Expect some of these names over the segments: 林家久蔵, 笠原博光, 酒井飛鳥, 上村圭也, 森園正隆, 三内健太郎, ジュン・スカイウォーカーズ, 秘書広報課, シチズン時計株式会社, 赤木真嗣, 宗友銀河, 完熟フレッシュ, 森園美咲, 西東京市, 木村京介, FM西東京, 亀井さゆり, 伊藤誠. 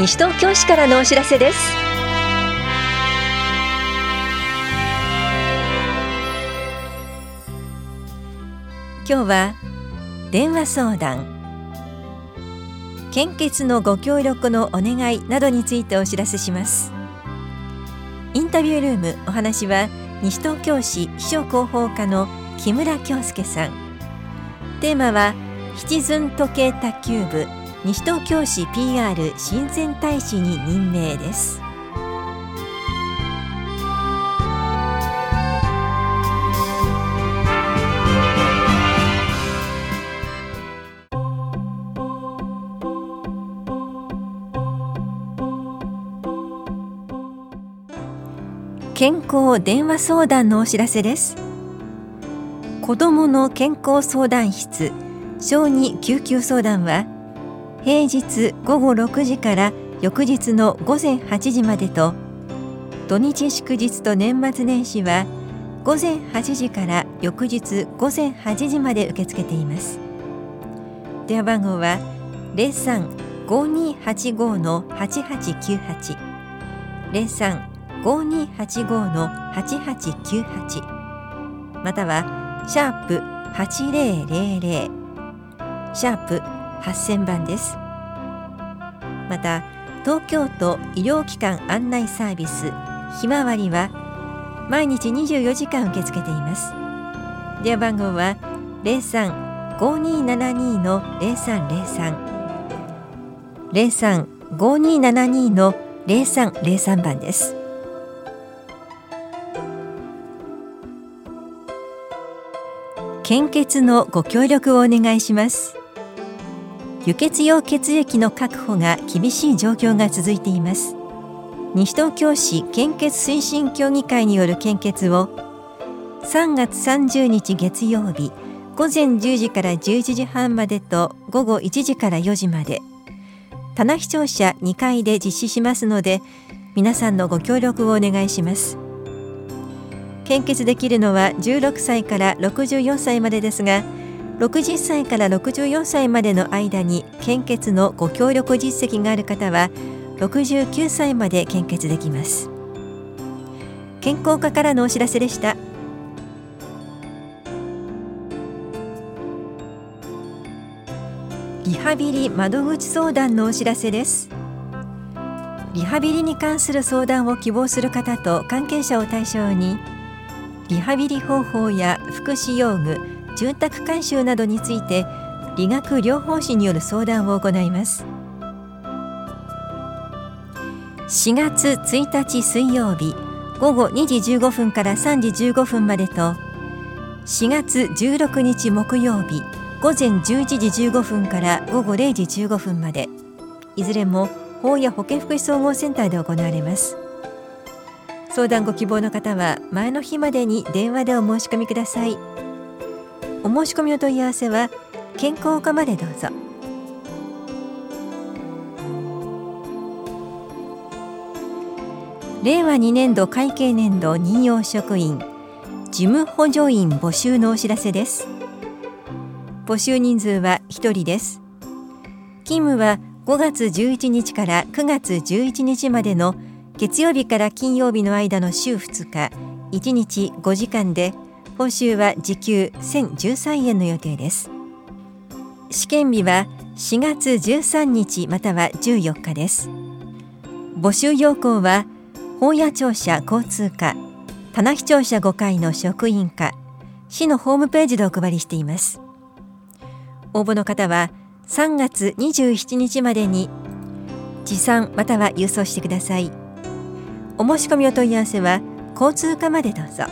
西東京市からのお知らせです。今日は電話相談、献血のご協力のお願いなどについてお知らせします。インタビュールーム、お話は西東京市秘書広報課の木村京介さん。テーマは七寸時計卓球部西東京市 PR 親善大使に任命です。健康電話相談のお知らせです。子どもの健康相談室小児救急相談は平日午後6時から翌日の午前8時までと、土日祝日と年末年始は午前8時から翌日午前8時まで受け付けています。電話番号は 03-5285-8898 03-5285-8898 または#8000 #8000番です。また東京都医療機関案内サービスひまわりは毎日24時間受け付けています。電話番号は 03-5272-0303 03-5272-03030303番です。献血のご協力をお願いします。輸血用血液の確保が厳しい状況が続いています。西東京市献血推進協議会による献血を3月30日月曜日午前10時から11時半までと午後1時から4時まで棚視聴者2階で実施しますので、皆さんのご協力をお願いします。献血できるのは16歳から64歳までですが、60歳から64歳までの間に献血のご協力実績がある方は69歳まで献血できます。健康課からのお知らせでした。リハビリ窓口相談のお知らせです。リハビリに関する相談を希望する方と関係者を対象に、リハビリ方法や福祉用具、住宅改修などについて理学療法士による相談を行います。4月1日水曜日午後2時15分から3時15分までと、4月16日木曜日午前11時15分から午後0時15分まで、いずれも法や保健福祉総合センターで行われます。相談ご希望の方は前の日までに電話でお申し込みください。お申し込みの問い合わせは健康課までどうぞ。令和2年度会計年度任用職員事務補助員募集のお知らせです。募集人数は1人です。勤務は5月11日から9月11日までの月曜日から金曜日の間の週2日、1日5時間で、報酬は時給1013円の予定です。試験日は4月13日または14日です。募集要項は、本屋庁舎交通課、棚視聴者5階の職員課、市のホームページでお配りしています。応募の方は3月27日までに持参または郵送してください。お申し込みお問い合わせは交通課までどうぞ。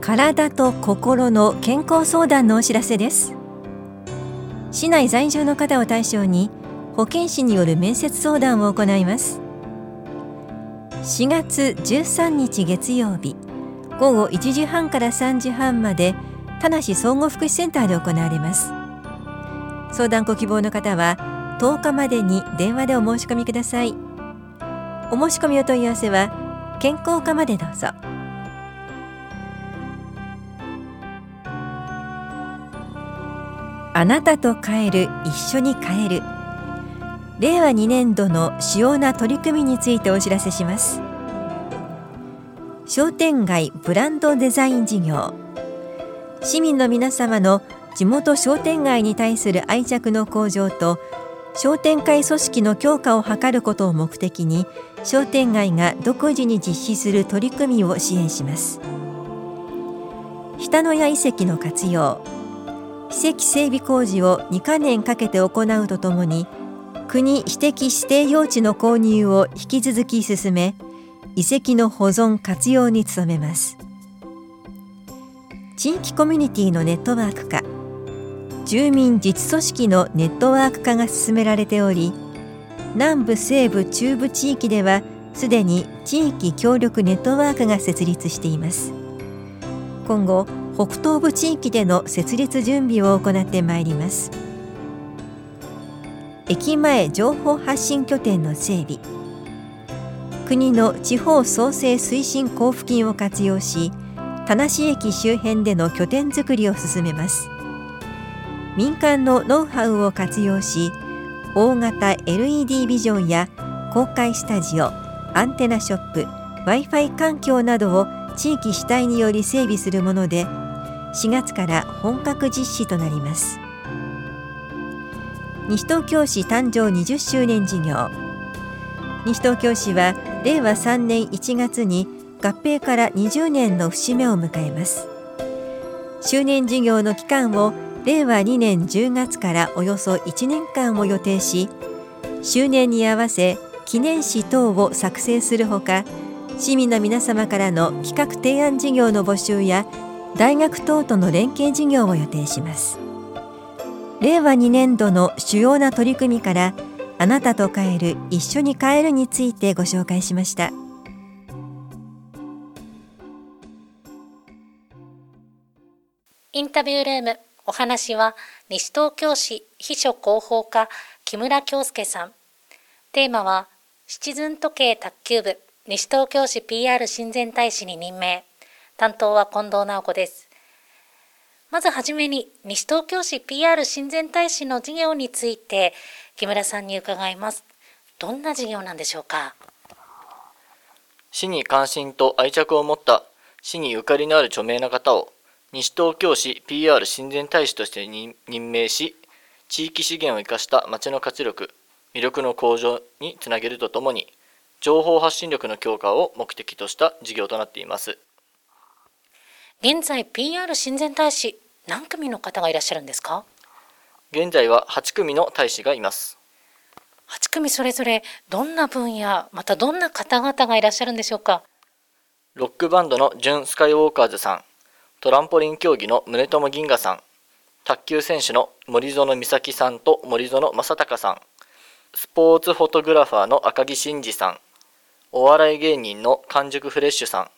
体と心の健康相談のお知らせです。市内在住の方を対象に保健師による面接相談を行います。4月13日月曜日午後1時半から3時半まで、田梨総合福祉センターで行われます。相談ご希望の方は、10日までに電話でお申し込みください。お申し込みお問い合わせは、健康課までどうぞ。あなたと変える、一緒に変える。令和2年度の主要な取り組みについてお知らせします。商店街ブランドデザイン事業、市民の皆様の地元商店街に対する愛着の向上と商店会組織の強化を図ることを目的に、商店街が独自に実施する取り組みを支援します。日野屋遺跡の活用、遺跡整備工事を2カ年かけて行うとともに、国私的指定用地の購入を引き続き進め、遺跡の保存活用に努めます。地域コミュニティのネットワーク化、住民実組織のネットワーク化が進められており、南部西部中部地域ではすでに地域協力ネットワークが設立しています。今後北東部地域での設立準備を行ってまいります。駅前情報発信拠点の整備、国の地方創生推進交付金を活用し、田無駅周辺での拠点づくりを進めます。民間のノウハウを活用し、大型 LED ビジョンや公開スタジオ、アンテナショップ、 Wi-Fi 環境などを地域主体により整備するもので、4月から本格実施となります。西東京市誕生20周年事業、西東京市は令和3年1月に合併から20年の節目を迎えます。周年事業の期間を令和2年10月からおよそ1年間を予定し、周年に合わせ記念誌等を作成するほか、市民の皆様からの企画提案事業の募集や大学等との連携事業を予定します。令和2年度の主要な取り組みから、あなたと変える、一緒に変えるについてご紹介しました。インタビュールーム、お話は西東京市秘書広報課木村京介さん。テーマはシチズン時計卓球部西東京市 PR 親善大使に任命。担当は近藤直子です。まずはじめに西東京市 PR 親善大使の事業について木村さんに伺います。どんな事業なんでしょうか。市に関心と愛着を持った市にゆかりのある著名な方を西東京市 PR 親善大使として任命し、地域資源を生かした町の活力、魅力の向上につなげるとともに、情報発信力の強化を目的とした事業となっています。現在 PR 親善大使、何組の方がいらっしゃるんですか。現在は8組の大使がいます。8組それぞれどんな分野、またどんな方々がいらっしゃるんでしょうか。ロックバンドのジュン・スカイウォーカーズさん、トランポリン競技の宗友銀河さん、卓球選手の森園美咲さんと森園正隆さん、スポーツフォトグラファーの赤木真嗣さん、お笑い芸人の完熟フレッシュさん、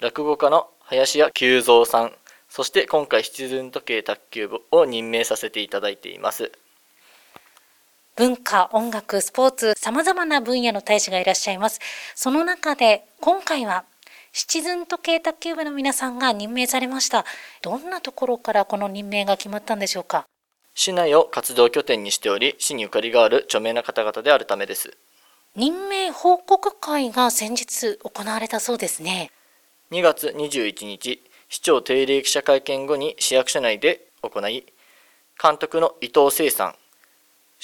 落語家の林家久蔵さん、そして今回シチズン時計卓球部を任命させていただいています。文化、音楽、スポーツ、さまざまな分野の大使がいらっしゃいます。その中で今回はシチズン時計卓球部の皆さんが任命されました。どんなところからこの任命が決まったんでしょうか。市内を活動拠点にしており、市にゆかりがある著名な方々であるためです。任命報告会が先日行われたそうですね。2月21日市長定例記者会見後に市役所内で行い、監督の伊藤誠さん、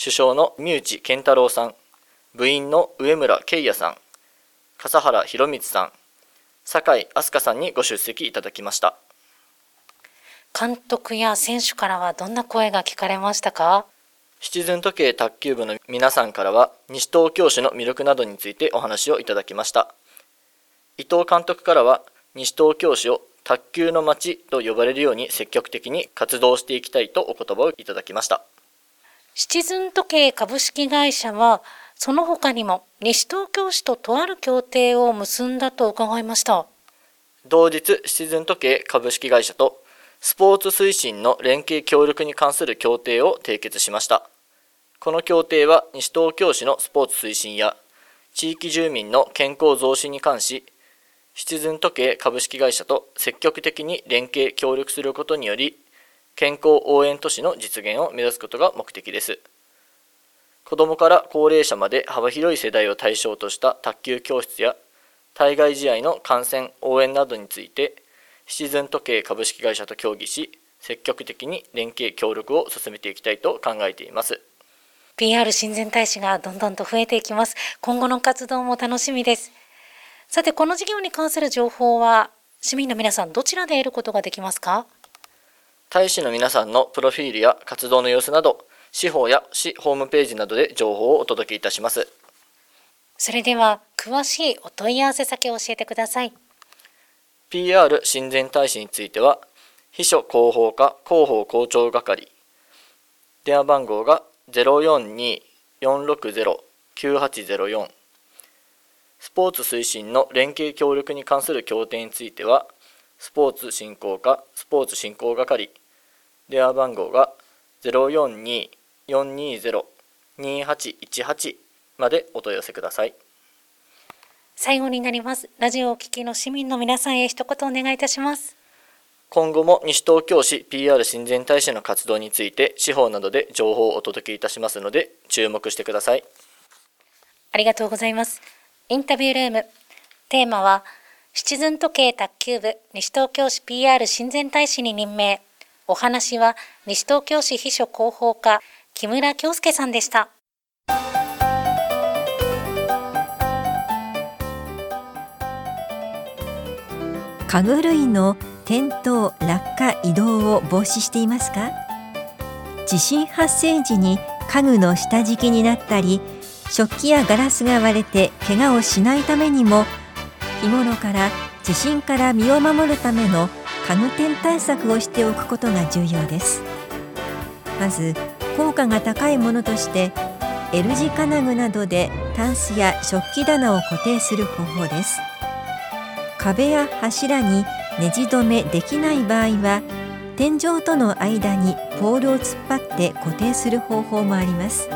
首相の三内健太郎さん、部員の上村圭也さん、笠原博光さん、酒井飛鳥さんにご出席いただきました。監督や選手からはどんな声が聞かれましたか。シチズン時計卓球部の皆さんからは西東京市の魅力などについてお話をいただきました。伊藤監督からは西東京市を卓球の街と呼ばれるように積極的に活動していきたいとお言葉をいただきました。シチズン時計株式会社はその他にも西東京市ととある協定を結んだと伺いました。同日シチズン時計株式会社とスポーツ推進の連携協力に関する協定を締結しました。この協定は西東京市のスポーツ推進や地域住民の健康増進に関し、シチズン時計株式会社と積極的に連携協力することにより、健康応援都市の実現を目指すことが目的です。子どもから高齢者まで幅広い世代を対象とした卓球教室や対外試合の観戦・応援などについて、シチズン時計株式会社と協議し、積極的に連携協力を進めていきたいと考えています。PR 親善大使がどんどんと増えていきます。今後の活動も楽しみです。さて、この事業に関する情報は市民の皆さんどちらで得ることができますか？大使の皆さんのプロフィールや活動の様子など、市報や市ホームページなどで情報をお届けいたします。それでは、詳しいお問い合わせ先を教えてください。PR 親善大使については、秘書広報課広報広聴係、電話番号が 042-460-9804、スポーツ推進の連携協力に関する協定については、スポーツ振興課スポーツ振興係、電話番号が 042-420-2818 までお問い合わせください。最後になります。ラジオをお聞きの市民の皆さんへ一言お願いいたします。今後も西東京市 PR 親善大使の活動について、市報などで情報をお届けいたしますので、注目してください。ありがとうございます。インタビュールーム。テーマは、シチズン時計卓球部西東京市 PR 親善大使に任命。お話は、西東京市秘書広報課、木村京介さんでした。家具類の転倒・落下・移動を防止していますか？地震発生時に家具の下敷きになったり、食器やガラスが割れて怪我をしないためにも、日頃から地震から身を守るための家具転対策をしておくことが重要です。まず、効果が高いものとして、L 字金具などでタンスや食器棚を固定する方法です。壁や柱にネジ止めできない場合は、天井との間にポールを突っ張って固定する方法もあります。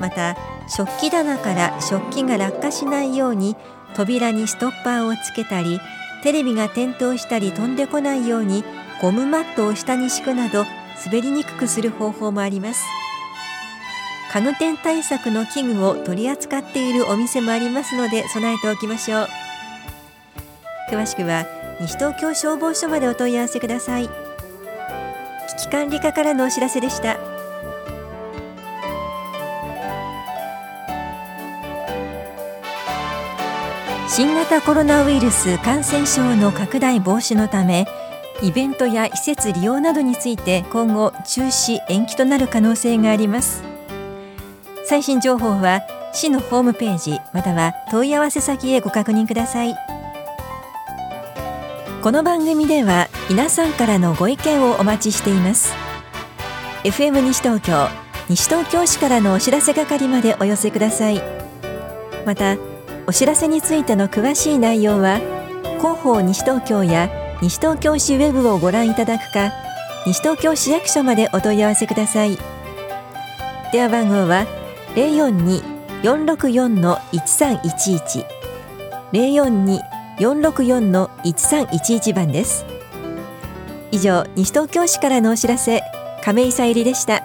また、食器棚から食器が落下しないように扉にストッパーをつけたり、テレビが転倒したり飛んでこないようにゴムマットを下に敷くなど、滑りにくくする方法もあります。家具転対策の器具を取り扱っているお店もありますので、備えておきましょう。詳しくは西東京消防署までお問い合わせください。危機管理課からのお知らせでした。新型コロナウイルス感染症の拡大防止のため、イベントや施設利用などについて今後中止・延期となる可能性があります。最新情報は市のホームページまたは問い合わせ先へご確認ください。この番組では皆さんからのご意見をお待ちしています。FM 西東京、西東京市からのお知らせ係までお寄せください。また、お知らせについての詳しい内容は、広報西東京や西東京市ウェブをご覧いただくか、西東京市役所までお問い合わせください。電話番号は 042-464-1311 042-464-1311 番です。以上、西東京市からのお知らせ、亀井さゆりでした。